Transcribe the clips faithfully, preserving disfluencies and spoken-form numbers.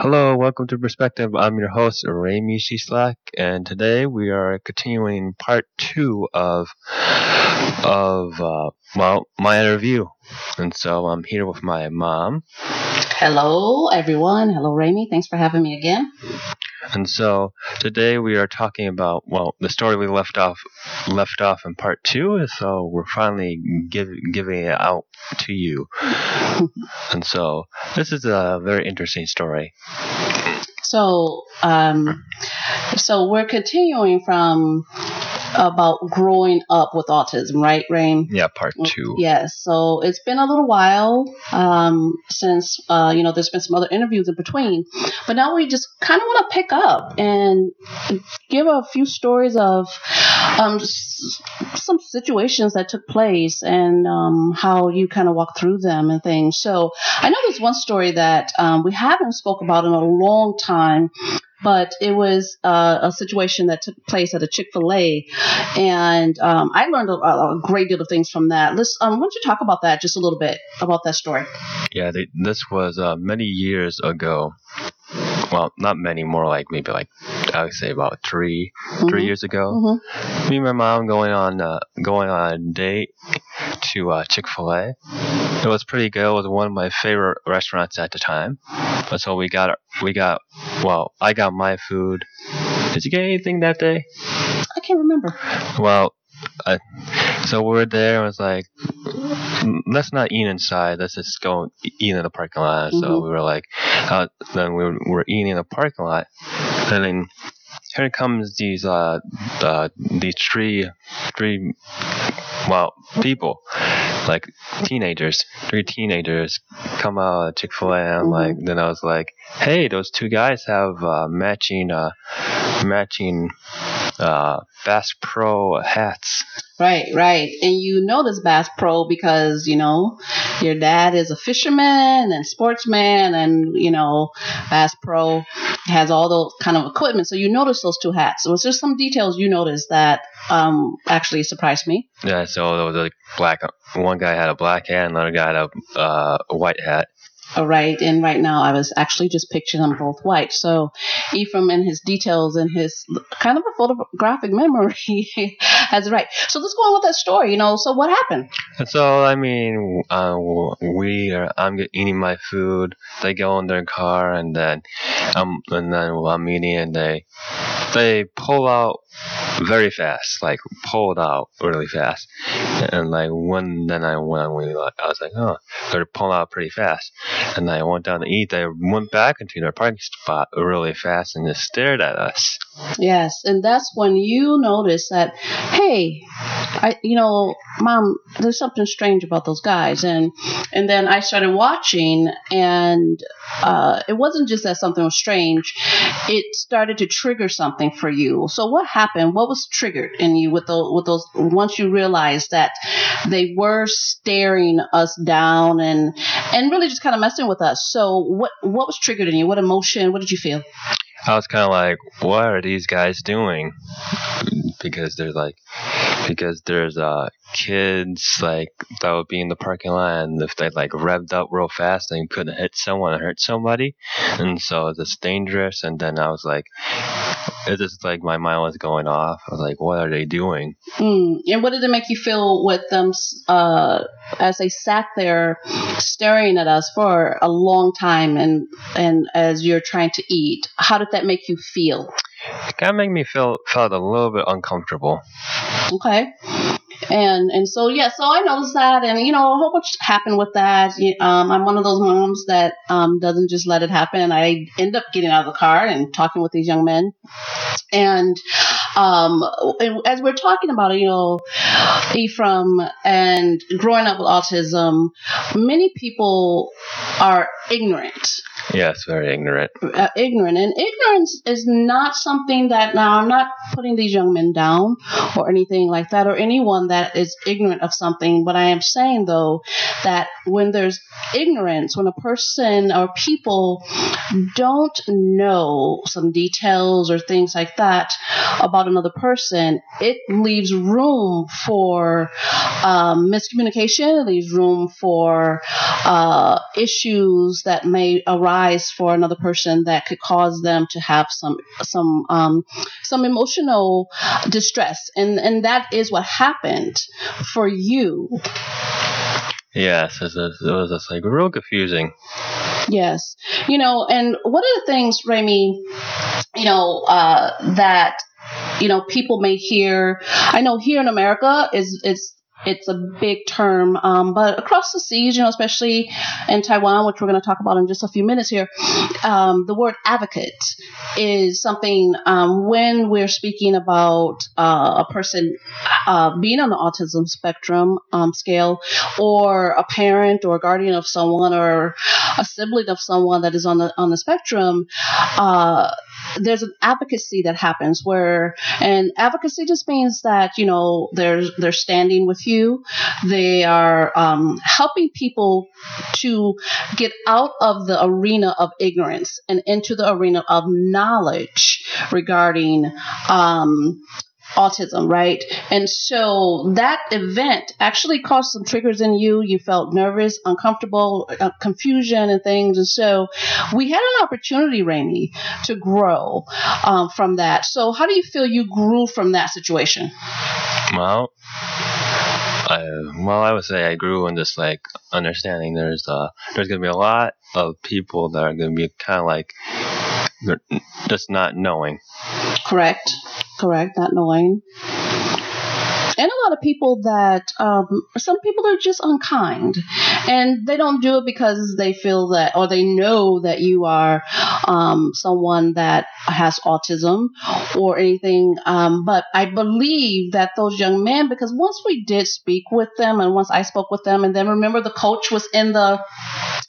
Hello, welcome to Perspective. I'm your host, Rami Cieslak, and today we are continuing part two of of uh, my, my interview. And so I'm here with my mom. Hello, everyone. Hello, Rami. Thanks for having me again. And so today we are talking about, well, the story we left off left off in part two. So we're finally give, giving it out to you. And so this is a very interesting story. So, um, so we're continuing from about growing up with autism, right, Rain? Yeah, part two. Yes. So it's been a little while um, since, uh, you know, there's been some other interviews in between. But now we just kind of want to pick up and give a few stories of um, some situations that took place and um, how you kind of walk through them and things. So I know there's one story that um, we haven't spoke about in a long time. But it was uh, a situation that took place at a Chick-fil-A, and um, I learned a, a great deal of things from that. Let's, um, why don't you talk about that just a little bit, about that story? Yeah, they, this was uh, many years ago. Well, not many, more like maybe like, I would say about three, mm-hmm. three years ago. Mm-hmm. Me and my mom going on, uh, going on a date to uh, Chick-fil-A. It was pretty good. It was one of my favorite restaurants at the time. But so we got, we got, well, I got my food. Did you get anything that day? I can't remember. Well, I, so we were there. I was like, let's not eat inside. Let's just go eat in the parking lot. Mm-hmm. So we were like, uh, then we were, were eating in the parking lot, and then here comes these uh, uh these three three well people, like teenagers. Three teenagers come out of Chick-fil-A. And mm-hmm. like then I was like, hey, those two guys have uh, matching uh matching uh Bass Pro hats. Right, right. And you know this Bass Pro because, you know, your dad is a fisherman and sportsman, and, you know, Bass Pro has all those kind of equipment. So you notice those two hats. So was there some details you noticed that um, actually surprised me? Yeah, so there was like black. One guy had a black hat and another guy had a, uh, a white hat. All right, and right now I was actually just picturing them both white. So Ephraim and his details and his kind of a photographic memory has right. So let's go on with that story, you know. So what happened? So, I mean, uh, we are, I'm eating my food. They go in their car, and then um, and then I'm eating, and they they pull out very fast, like pulled out really fast. And like when then I went, we like I was like, oh, they're pulling out pretty fast. And I went down to eat. They went back into their parking spot really fast and just stared at us. Yes, and that's when you notice that, hey, I, you know, Mom, there's something strange about those guys. And and then I started watching, and uh, it wasn't just that something was strange. It started to trigger something for you. So what happened? What was triggered in you with those, with those once you realized that they were staring us down and, and really just kind of messing with us? So what what was triggered in you? What emotion? What did you feel? I was kind of like, what are these guys doing? Because they're like, because there's uh kids like that would be in the parking lot, and if they like revved up real fast, then you couldn't hit someone or hurt somebody, and so it's dangerous. And then I was like, it's just like my mind was going off. I was like, what are they doing? Mm. And what did it make you feel with them uh as they sat there staring at us for a long time, and and as you're trying to eat, how did that make you feel? It kind of made me feel felt a little bit uncomfortable. Okay. And and so, yeah, so I noticed that, and, you know, a whole bunch happened with that. Um, I'm one of those moms that um, doesn't just let it happen. I end up getting out of the car and talking with these young men. And um, as we're talking about it, you know, Ephraim and growing up with autism, many people are ignorant. Yes, very ignorant. Uh, ignorant. And ignorance is not something that, now I'm not putting these young men down or anything like that, or anyone that is ignorant of something. But I am saying, though, that when there's ignorance, when a person or people don't know some details or things like that about another person, it leaves room for um, miscommunication. It leaves room for uh, issues that may arise for another person that could cause them to have some some um, some emotional distress, and and that is what happened for you. Yes, it was just like real confusing. Yes, you know, and one of the things, Rami, you know, uh, that you know people may hear. I know here in America is it's. It's a big term, um, but across the seas, you know, especially in Taiwan, which we're going to talk about in just a few minutes here, um, the word advocate is something um, when we're speaking about uh, a person uh, being on the autism spectrum um, scale, or a parent or a guardian of someone or a sibling of someone that is on the on the spectrum. Uh, There's an advocacy that happens where, and advocacy just means that, you know, they're, they're standing with you. They are um, helping people to get out of the arena of ignorance and into the arena of knowledge regarding um, autism, right? And so that event actually caused some triggers in you. You felt nervous, uncomfortable, uh, confusion and things. And so we had an opportunity, Rami, to grow um, from that. So how do you feel you grew from that situation? Well, I, well, I would say I grew in just like understanding there's uh, there's going to be a lot of people that are going to be kind of like just not knowing. Correct. Correct, not knowing. And a lot of people that, um, some people are just unkind. And they don't do it because they feel that, or they know that you are um, someone that has autism or anything. Um, but I believe that those young men, because once we did speak with them, and once I spoke with them, and then remember the coach was in the...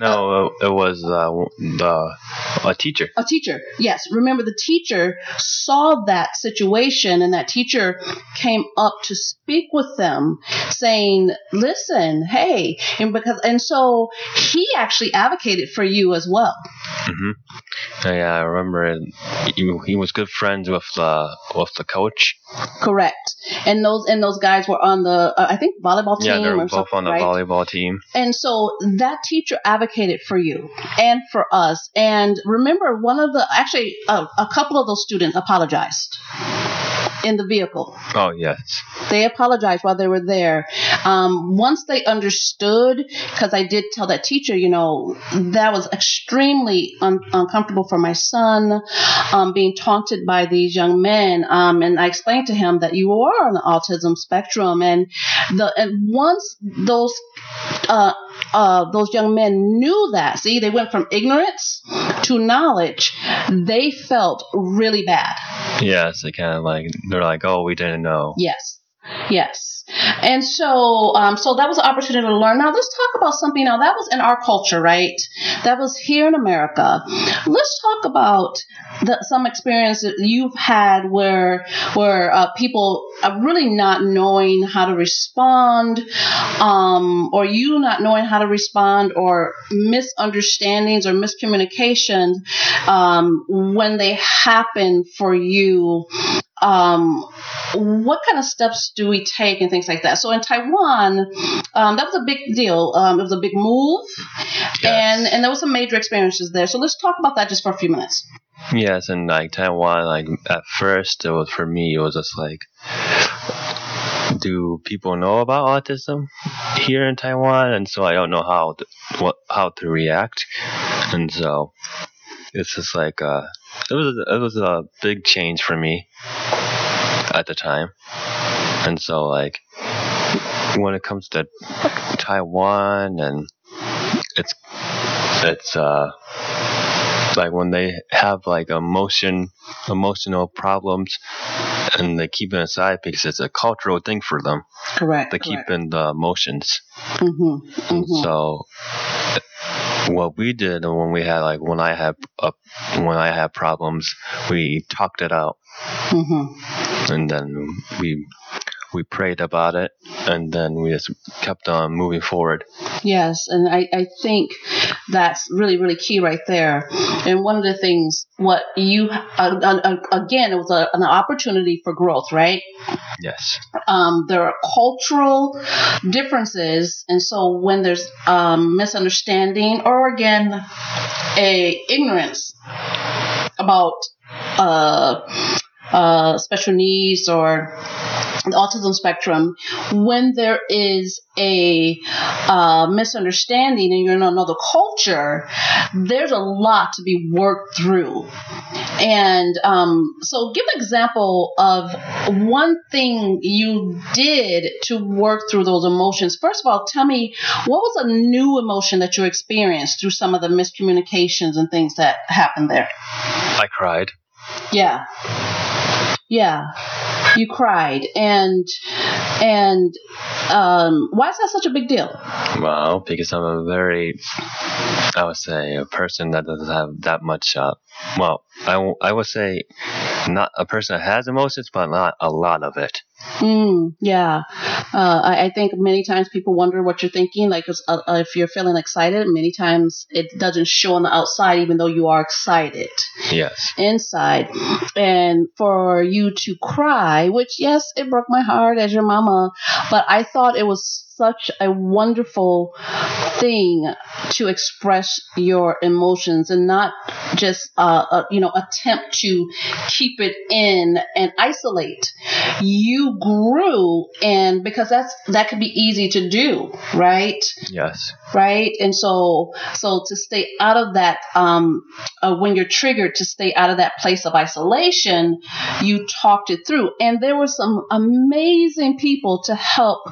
No, it was uh, the, a teacher. A teacher, yes. Remember, the teacher saw that situation, and that teacher came up to speak with them, saying, "Listen, hey," and because and so he actually advocated for you as well. Mm-hmm. Yeah, I remember he, he was good friends with the with the coach. Correct, and those and those guys were on the uh, I think volleyball team. Yeah, they were or both on the right? volleyball team. And so that teacher advocated. advocated for you and for us. And remember, one of the actually uh, a couple of those students apologized in the vehicle. Oh, yes. They apologized while they were there. Um, once they understood, because I did tell that teacher, you know, that was extremely un- uncomfortable for my son, um, being taunted by these young men. Um, and I explained to him that you were on the autism spectrum. And the and once those uh, uh, those young men knew that, see, they went from ignorance to knowledge, they felt really bad. Yes, they kind of like... They're like, oh, we didn't know. Yes. Yes. And so um, so that was an opportunity to learn. Now, let's talk about something. Now, that was in our culture, right? That was here in America. Let's talk about the, some experience that you've had where where uh, people are really not knowing how to respond, um, or you not knowing how to respond, or misunderstandings or miscommunications um, when they happen for you. Um, what kind of steps do we take and things like that? So in Taiwan, um, that was a big deal. Um, it was a big move, yes. and, and there was some major experiences there. So let's talk about that just for a few minutes. Yes, and like Taiwan, like at first, it was for me, it was just like, do people know about autism here in Taiwan? And so I don't know how to, what, how to react, and so it's just like uh, it was it was a big change for me at the time. And so, like, when it comes to Taiwan, and it's, it's, uh, like when they have like emotion, emotional problems, and they keep it inside because it's a cultural thing for them. Correct. They correct. keep in the emotions. Mm-hmm. Mm-hmm. So what we did when we had like when I had uh, when I had problems, we talked it out. Mm-hmm. And then we we prayed about it, and then we just kept on moving forward. Yes, and I, I think that's really, really key right there. And one of the things, what you, uh, uh, again, it was a, an opportunity for growth, right? Yes. Um, there are cultural differences, and so when there's um, misunderstanding or, again, a ignorance about uh, uh, special needs or the autism spectrum, when there is a uh, misunderstanding and you're in another culture, there's a lot to be worked through. And um, so give an example of one thing you did to work through those emotions. First of all, tell me, what was a new emotion that you experienced through some of the miscommunications and things that happened there? I cried. Yeah. Yeah. You cried, and and um, why is that such a big deal? Well, because I'm a very, I would say, a person that doesn't have that much, uh, well, I, w- I would say not a person that has emotions, but not a lot of it. Mm, yeah. Uh, I, I think many times people wonder what you're thinking. Like uh, if you're feeling excited, many times it doesn't show on the outside, even though you are excited. Yes. Inside. And for you to cry, which, yes, it broke my heart as your mama, but I thought it was such a wonderful thing to express your emotions and not just, uh, uh, you know, attempt to keep it in and isolate. You grew, and because that's that could be easy to do, right? Yes. Right, and so so to stay out of that, um, uh, when you're triggered, to stay out of that place of isolation, you talked it through, and there were some amazing people to help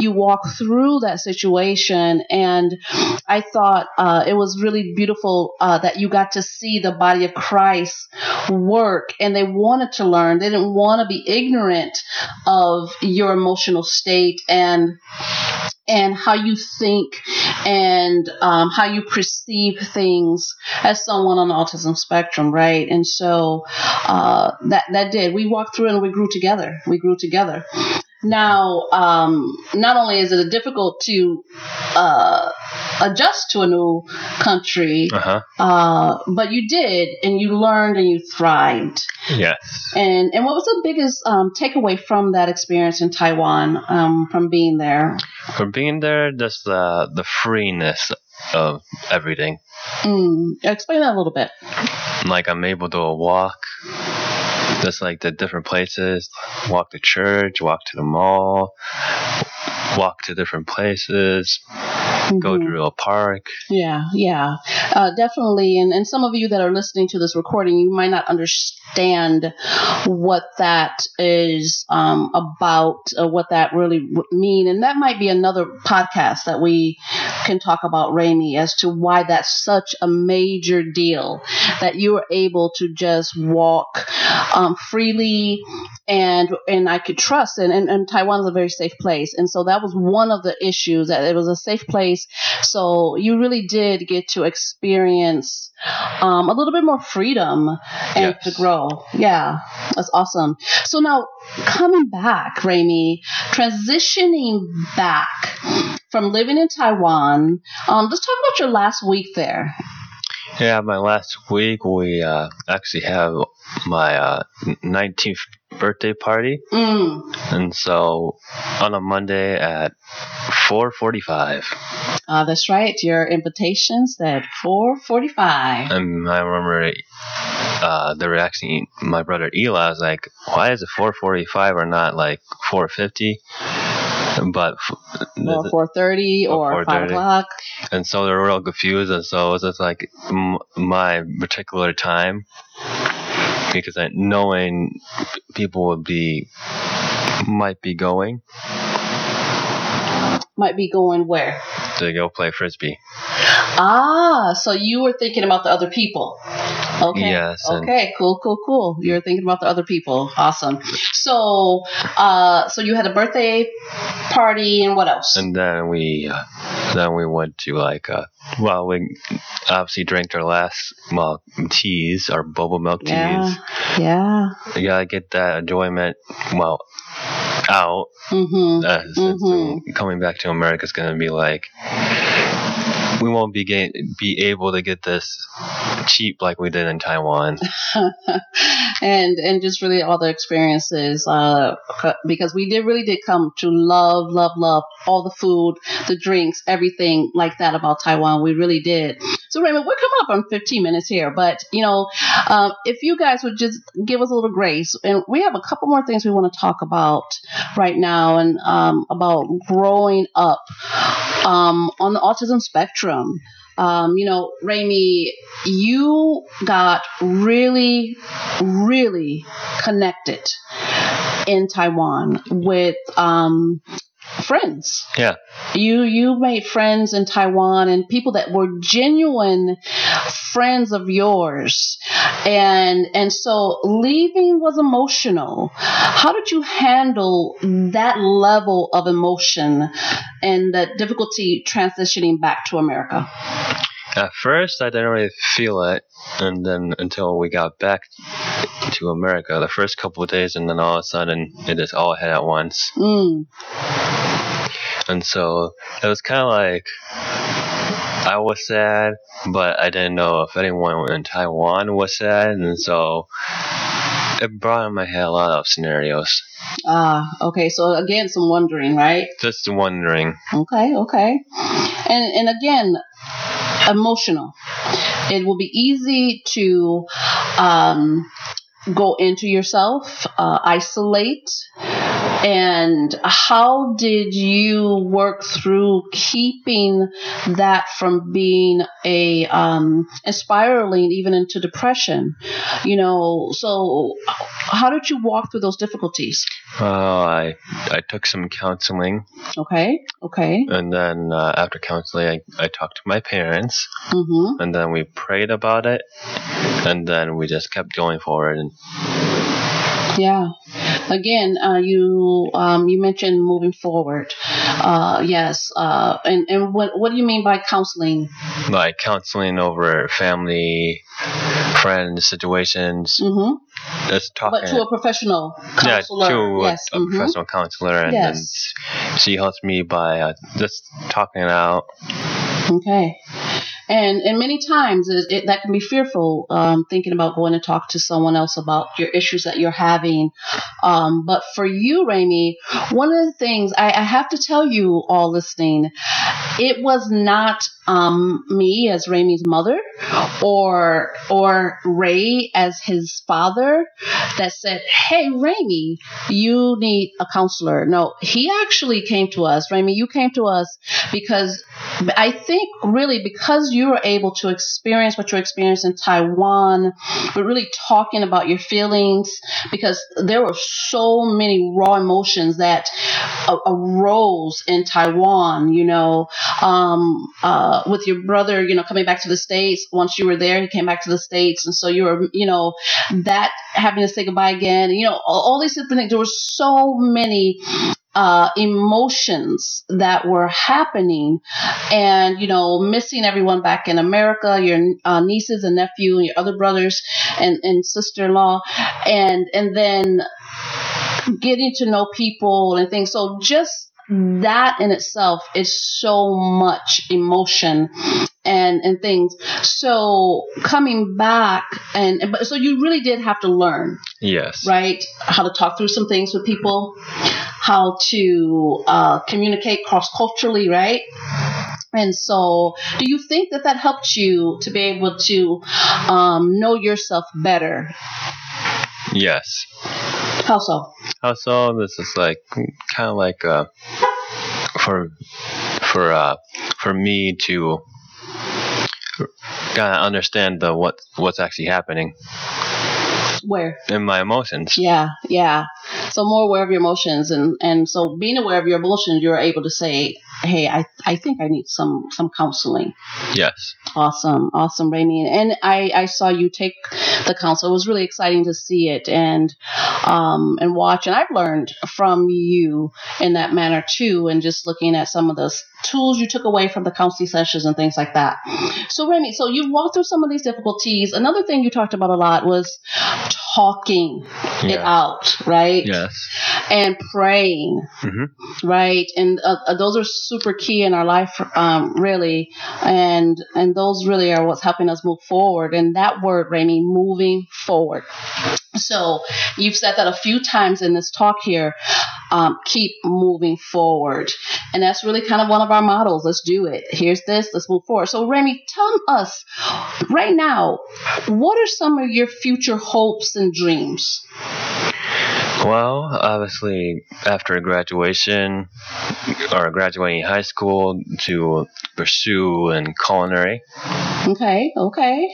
you walk through that situation. And I thought uh, it was really beautiful uh, that you got to see the body of Christ work, and they wanted to learn. They didn't want to be ignorant of your emotional state and and how you think and um, how you perceive things as someone on the autism spectrum, right? And so uh, that that did. We walked through and we grew together. We grew together. Now, um, not only is it difficult to uh, adjust to a new country, uh-huh. uh, but you did, and you learned, and you thrived. Yes. And and what was the biggest um, takeaway from that experience in Taiwan, um, from being there? From being there, just uh, the freeness of everything. Mm, explain that a little bit. Like, I'm able to walk. Just like the different places, walk to church, walk to the mall, walk to different places, mm-hmm. go through a park. Yeah, yeah, uh, definitely. And and some of you that are listening to this recording, you might not understand what that is um, about, uh, what that really mean. And that might be another podcast that we can talk about, Rami, as to why that's such a major deal, that you were able to just walk um, freely, and and I could trust. And, and, and Taiwan's a very safe place. And so that was one of the issues, that it was a safe place. So you really did get to experience um, a little bit more freedom and yes. to grow. Yeah, that's awesome. So now coming back, Rami, transitioning back from living in Taiwan, um, let's talk about your last week there. Yeah, my last week, we uh, actually have my uh, nineteenth birthday party. Mm. And so on a Monday at four forty-five. Uh, that's right. Your invitation said four forty-five. And I remember uh, the reaction, my brother Eli was like, why is it four forty-five or not like four fifty? But well, four thirty or five o'clock. And so they were real confused. And so it was just like m- my particular time, because I, knowing people would be, might be going. Might be going where? To go play Frisbee. Ah, so you were thinking about the other people. Okay. Yes. Okay. Cool. Cool. Cool. You're thinking about the other people. Awesome. So, uh, so you had a birthday party, and what else? And then we, uh, then we went to like, uh, well, we obviously drank our last well teas, our bubble milk teas. Yeah. Yeah. You gotta get that enjoyment. Well, out, mm-hmm. uh, so, mm-hmm. so coming back to America is going to be like, we won't be ga- be able to get this cheap like we did in Taiwan. and and just really all the experiences, uh, because we did really did come to love, love, love all the food, the drinks, everything like that about Taiwan. We really did. So, Raymond, we're coming up on fifteen minutes here, but, you know, uh, if you guys would just give us a little grace, and we have a couple more things we want to talk about right now, and um, about growing up um, on the autism spectrum. Um, you know, Rami, you got really, really connected in Taiwan with um, friends. Yeah. You you made friends in Taiwan, and people that were genuine friends of yours. And and so leaving was emotional. How did you handle that level of emotion and the difficulty transitioning back to America? At first, I didn't really feel it, and then until we got back to America, the first couple of days, and then all of a sudden, it just all hit at once. Mm. And so, it was kind of like, I was sad, but I didn't know if anyone in Taiwan was sad, and so it brought in my head a lot of scenarios. Ah, okay. So again, some wondering, right? Just wondering. Okay, okay. And and again, emotional. It will be easy to um, go into yourself, uh, isolate. And how did you work through keeping that from being a um, spiraling even into depression? You know, so how did you walk through those difficulties? Well, uh, I I took some counseling. Okay, okay. And then uh, after counseling, I, I talked to my parents, mm-hmm. and then we prayed about it, and then we just kept going forward. And yeah. Again, uh, you um, you mentioned moving forward. Uh, yes. Uh, and and what what do you mean by counseling? Like counseling over family, friends, situations. Mm-hmm. Just talking. But to a professional counselor. Yeah, to yes. a, a mm-hmm. professional counselor. And, yes. and she helps me by uh, just talking it out. Okay. And and many times it, it, that can be fearful, um, thinking about going to talk to someone else about your issues that you're having. Um, but for you, Rami, one of the things I, I have to tell you all listening, it was not um, me as Rami's mother or or Ray as his father that said, hey, Rami, you need a counselor. No, he actually came to us. Rami, you came to us because I think really because you you were able to experience what you experienced in Taiwan, but really talking about your feelings, because there were so many raw emotions that arose in Taiwan, you know, um, uh, with your brother, you know, coming back to the States. Once you were there, he came back to the States. And so you were, you know, that having to say goodbye again, you know, all, all these different things. There were so many Uh, emotions that were happening, and you know, missing everyone back in America, your uh, nieces and nephew, and your other brothers and, and sister-in-law, and and then getting to know people and things. So just that in itself is so much emotion and and things. So coming back, and, and so you really did have to learn, yes, right, how to talk through some things with people, how to uh, communicate cross-culturally, right? And so do you think that that helped you to be able to um, know yourself better? Yes. How so? How so? This is like kind of like uh, for for uh, for me to kind of understand the what what's actually happening. Where? In my emotions. Yeah, yeah. So more aware of your emotions, and, and so being aware of your emotions, you're able to say, hey, I, I think I need some, some counseling. Yes. Awesome. Awesome, Rami. And I, I saw you take the counsel. It was really exciting to see it and um and watch. And I've learned from you in that manner, too, and just looking at some of those tools you took away from the counseling sessions and things like that. So, Rami, so you've walked through some of these difficulties. Another thing you talked about a lot was talking yeah. it out, right? Yes. And praying, mm-hmm. right? And uh, those are super key in our life, um, really. And and those really are what's helping us move forward. And that word, Rami, moving forward. So you've said that a few times in this talk here, um, keep moving forward. And that's really kind of one of our models. Let's do it. Here's this. Let's move forward. So, Rami, tell us right now, what are some of your future hopes and dreams? Well, obviously, after graduation or graduating high school, to pursue in culinary. Okay, okay.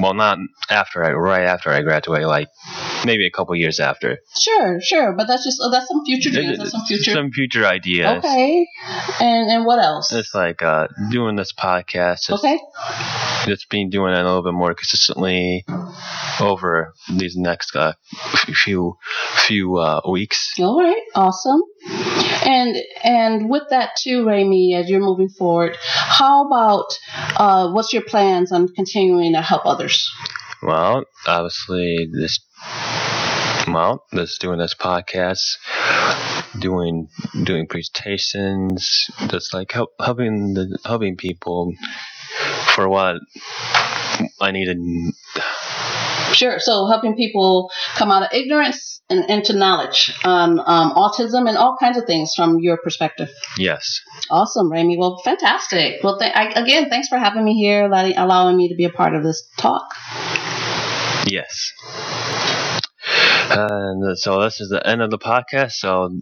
Well, not after I, right after I graduate, like maybe a couple years after. Sure, sure, but that's just oh, that's some future dreams, that's some future, some future ideas. Okay, and and what else? It's like uh, doing this podcast. It's, okay, just been doing it a little bit more consistently over these next uh, few few uh, weeks. All right, awesome. And and with that too, Rami, as you're moving forward, how about uh, what's your plans on continuing to help others? Well, obviously, this well, this doing this podcast, doing doing presentations, just like help, helping the helping people for what I needed. Sure. So helping people come out of ignorance and into knowledge on um, autism and all kinds of things from your perspective. Yes. Awesome, Rami. Well, fantastic. Well, th- I, again, thanks for having me here, letting, allowing me to be a part of this talk. Yes. And so this is the end of the podcast. So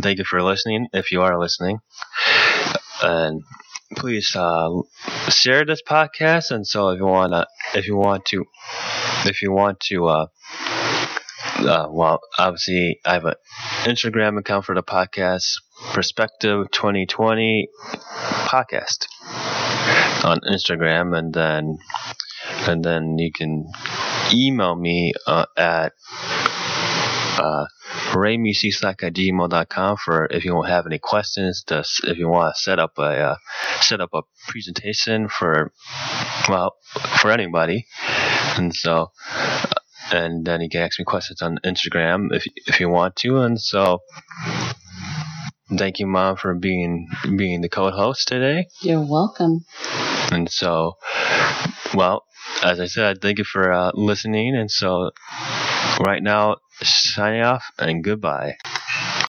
thank you for listening, if you are listening. And please uh, share this podcast. And so if you want to, if you want to, if you want to, uh, uh, well, obviously I have an Instagram account for the podcast, Perspective twenty twenty podcast on Instagram. And then, and then you can email me uh, at uh, ray musicac at gmail dot com for if you don't have any questions, just if you want to set up a uh, set up a presentation for well for anybody, and so uh, and then you can ask me questions on Instagram if if you want to, and so. Thank you, Mom, for being being the co-host today. You're welcome. And so, well, as I said, thank you for uh, listening. And so, right now, signing off and goodbye.